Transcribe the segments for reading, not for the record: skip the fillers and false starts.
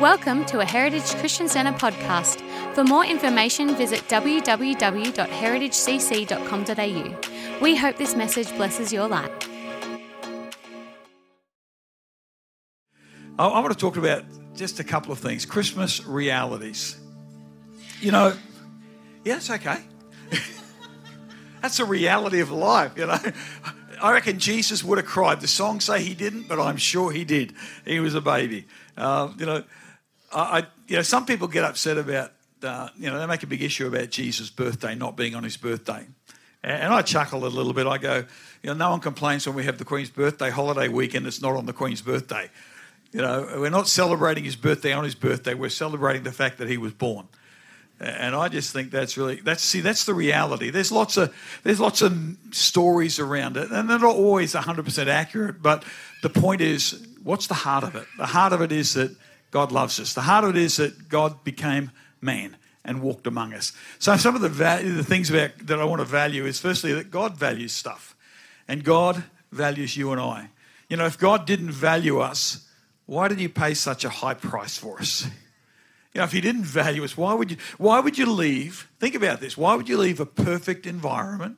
Welcome to a Heritage Christian Centre podcast. For more information, visit www.heritagecc.com.au. We hope this message blesses your life. I want to talk about just a couple of things. Christmas realities. You know, yeah, it's okay. That's the reality of life, you know. I reckon Jesus would have cried. The songs say he didn't, but I'm sure he did. He was a baby. Some people get upset about, they make a big issue about Jesus' birthday not being on his birthday. And I chuckle a little bit. I go, no one complains when we have the Queen's birthday holiday weekend. It's not on the Queen's birthday. You know, we're not celebrating his birthday on his birthday. We're celebrating the fact that he was born. And I just think that's the reality. There's lots of stories around it, and they're not always 100% accurate. But the point is, what's the heart of it? The heart of it is that God loves us. The heart of it is that God became man and walked among us. So some of the things that I want to value is firstly that God values stuff, and God values you and I. You know, if God didn't value us, why did he pay such a high price for us? You know, if you didn't value us, why would you leave? Think about this. Why would you leave a perfect environment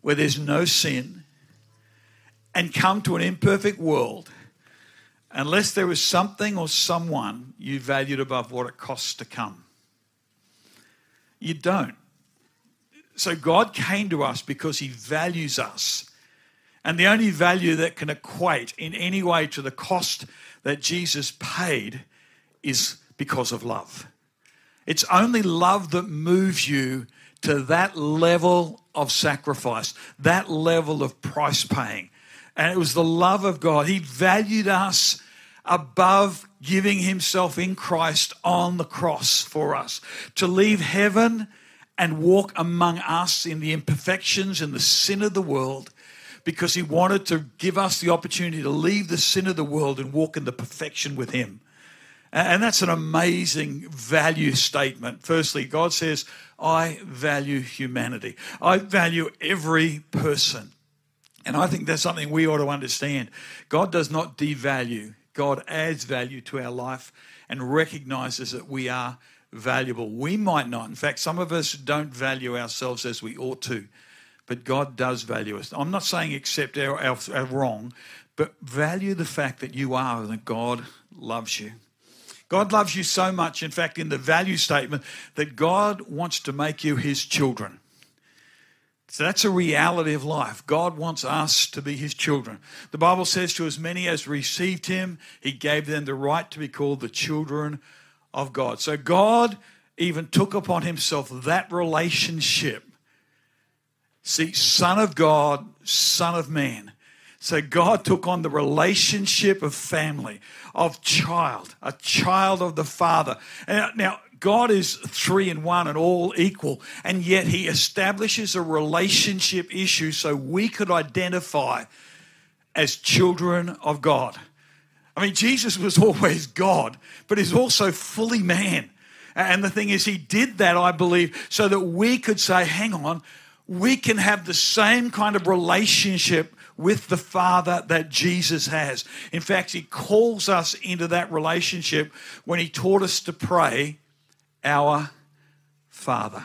where there's no sin and come to an imperfect world unless there was something or someone you valued above what it costs to come? You don't. So God came to us because he values us. And the only value that can equate in any way to the cost that Jesus paid is because of love. It's only love that moves you to that level of sacrifice, that level of price paying. And it was the love of God. He valued us above giving himself in Christ on the cross for us, to leave heaven and walk among us in the imperfections and the sin of the world, because he wanted to give us the opportunity to leave the sin of the world and walk in the perfection with him. And that's an amazing value statement. Firstly, God says, I value humanity. I value every person. And I think that's something we ought to understand. God does not devalue. God adds value to our life and recognises that we are valuable. We might not. In fact, some of us don't value ourselves as we ought to. But God does value us. I'm not saying accept our wrong, but value the fact that you are and that God loves you. God loves you so much, in fact, in the value statement, that God wants to make you his children. So that's a reality of life. God wants us to be his children. The Bible says to as many as received him, he gave them the right to be called the children of God. So God even took upon himself that relationship. See, Son of God, Son of Man. So God took on the relationship of family, of child, a child of the Father. Now, God is three in one and all equal, and yet he establishes a relationship issue so we could identify as children of God. I mean, Jesus was always God, but he's also fully man. And the thing is, he did that, I believe, so that we could say, hang on, we can have the same kind of relationship with the Father that Jesus has. In fact, he calls us into that relationship when he taught us to pray, Our Father.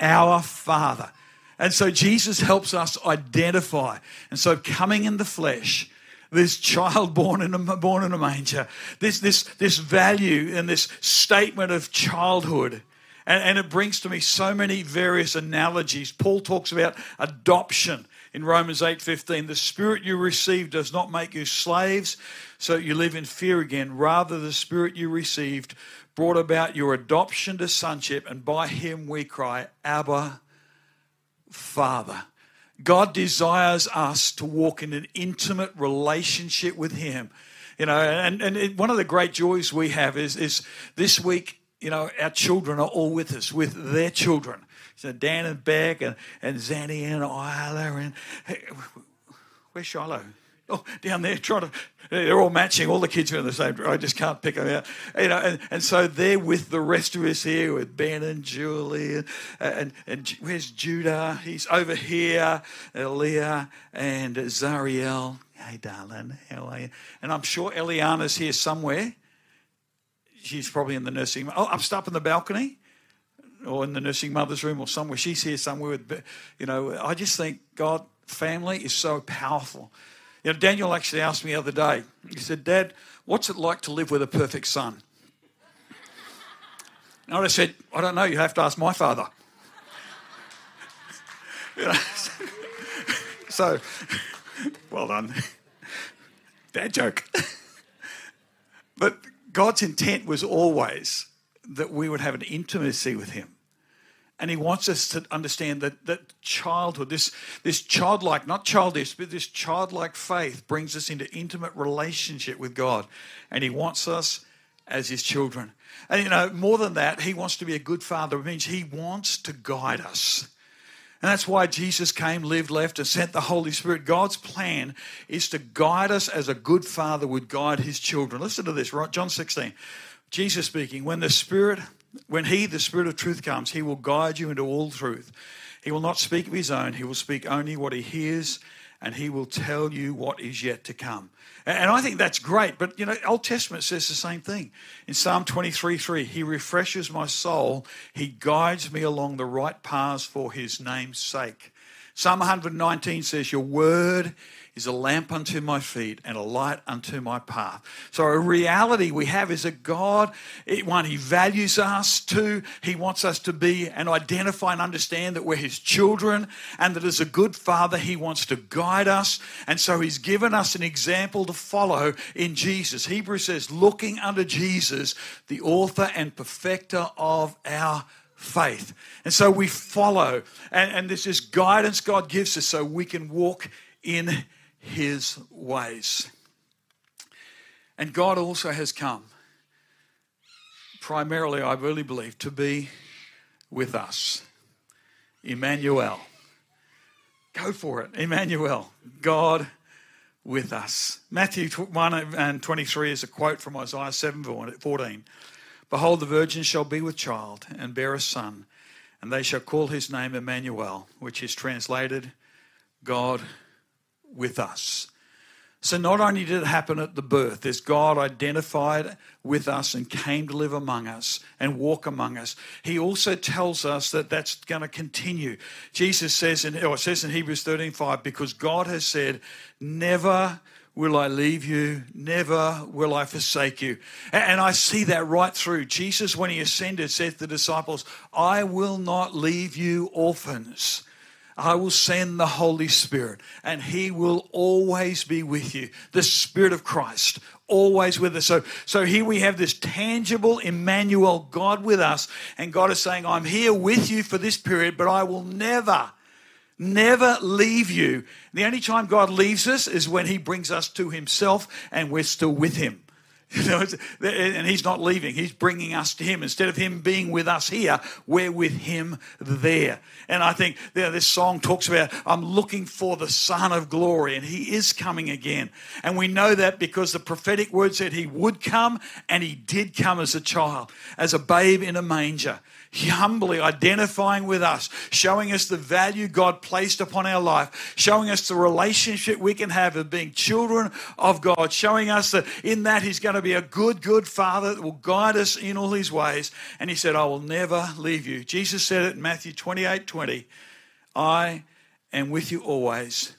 Our Father. And so Jesus helps us identify. And so coming in the flesh, this child born in a manger, this value and this statement of childhood. And it brings to me so many various analogies. Paul talks about adoption. In Romans 8:15, the spirit you received does not make you slaves, so you live in fear again. Rather, the spirit you received brought about your adoption to sonship, and by him we cry, Abba, Father. God desires us to walk in an intimate relationship with him. You know, and one of the great joys we have is this week, you know, our children are all with us, with their children. So Dan and Beck and Zanny and Isla and hey, where's Shiloh? Oh, down there they're all matching. All the kids are in the same. I just can't pick them out. You know, and so they're with the rest of us here with Ben and Julie and where's Judah? He's over here. Leah and Zariel. Hey, darling, how are you? And I'm sure Eliana's here somewhere. She's probably in the nursing. Oh, I'm up in the balcony or in the nursing mother's room or somewhere. She's here somewhere. With, you know, I just think God, family is so powerful. You know, Daniel actually asked me the other day, he said, Dad, what's it like to live with a perfect son? And I said, I don't know, you have to ask my father. You know, so, well done. Dad joke. But God's intent was always that we would have an intimacy with him. And he wants us to understand that childhood, this childlike, not childish, but this childlike faith brings us into intimate relationship with God. And he wants us as his children. And, you know, more than that, he wants to be a good father. It means he wants to guide us. And that's why Jesus came, lived, left, and sent the Holy Spirit. God's plan is to guide us as a good father would guide his children. Listen to this, right? John 16, Jesus speaking, the Spirit of truth comes, he will guide you into all truth. He will not speak of his own. He will speak only what he hears, and he will tell you what is yet to come. And I think that's great. But, you know, Old Testament says the same thing. In Psalm 23:3, he refreshes my soul. He guides me along the right paths for his name's sake. Psalm 119 says, your word is a lamp unto my feet and a light unto my path. So a reality we have is that God, one, he values us. Two, he wants us to be and identify and understand that we're his children and that as a good father, he wants to guide us. And so he's given us an example to follow in Jesus. Hebrews says, looking unto Jesus, the author and perfecter of our faith. And so we follow. And there's this guidance God gives us so we can walk in his ways. And God also has come, primarily, I really believe, to be with us. Emmanuel. Go for it. Emmanuel. God with us. Matthew 1:23 is a quote from Isaiah 7:14. Behold, the virgin shall be with child and bear a son, and they shall call his name Emmanuel, which is translated God with us. So not only did it happen at the birth, there's God identified with us and came to live among us and walk among us. He also tells us that that's going to continue. Jesus says it says in Hebrews 13:5, because God has said, never will I leave you, never will I forsake you. And I see that right through. Jesus, when he ascended, said to the disciples, I will not leave you orphans. I will send the Holy Spirit, and he will always be with you. The Spirit of Christ, always with us. So here we have this tangible Emmanuel, God with us, and God is saying, I'm here with you for this period, but I will never, never leave you. The only time God leaves us is when he brings us to himself and we're still with him. You know, and he's not leaving. He's bringing us to him. Instead of him being with us here, we're with him there. And I think, you know, this song talks about, I'm looking for the Son of Glory, and he is coming again. And we know that because the prophetic word said he would come, and he did come as a child, as a babe in a manger, humbly identifying with us, showing us the value God placed upon our life, showing us the relationship we can have of being children of God, showing us that in that he's going to be a good, good father that will guide us in all his ways. And he said, I will never leave you. Jesus said it in Matthew 28:20, I am with you always,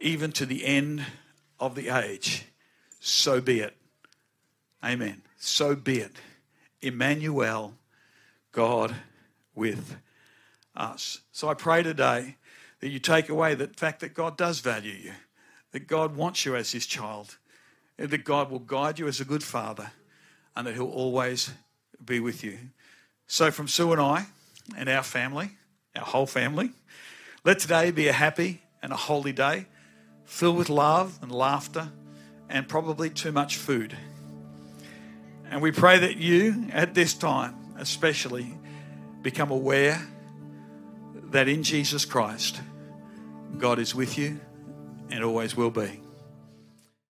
even to the end of the age. So be it. Amen. So be it. Emmanuel, God with us. So I pray today that you take away the fact that God does value you, that God wants you as his child, that God will guide you as a good father, and that he'll always be with you. So from Sue and I and our family, our whole family, let today be a happy and a holy day filled with love and laughter and probably too much food. And we pray that you at this time especially become aware that in Jesus Christ, God is with you and always will be.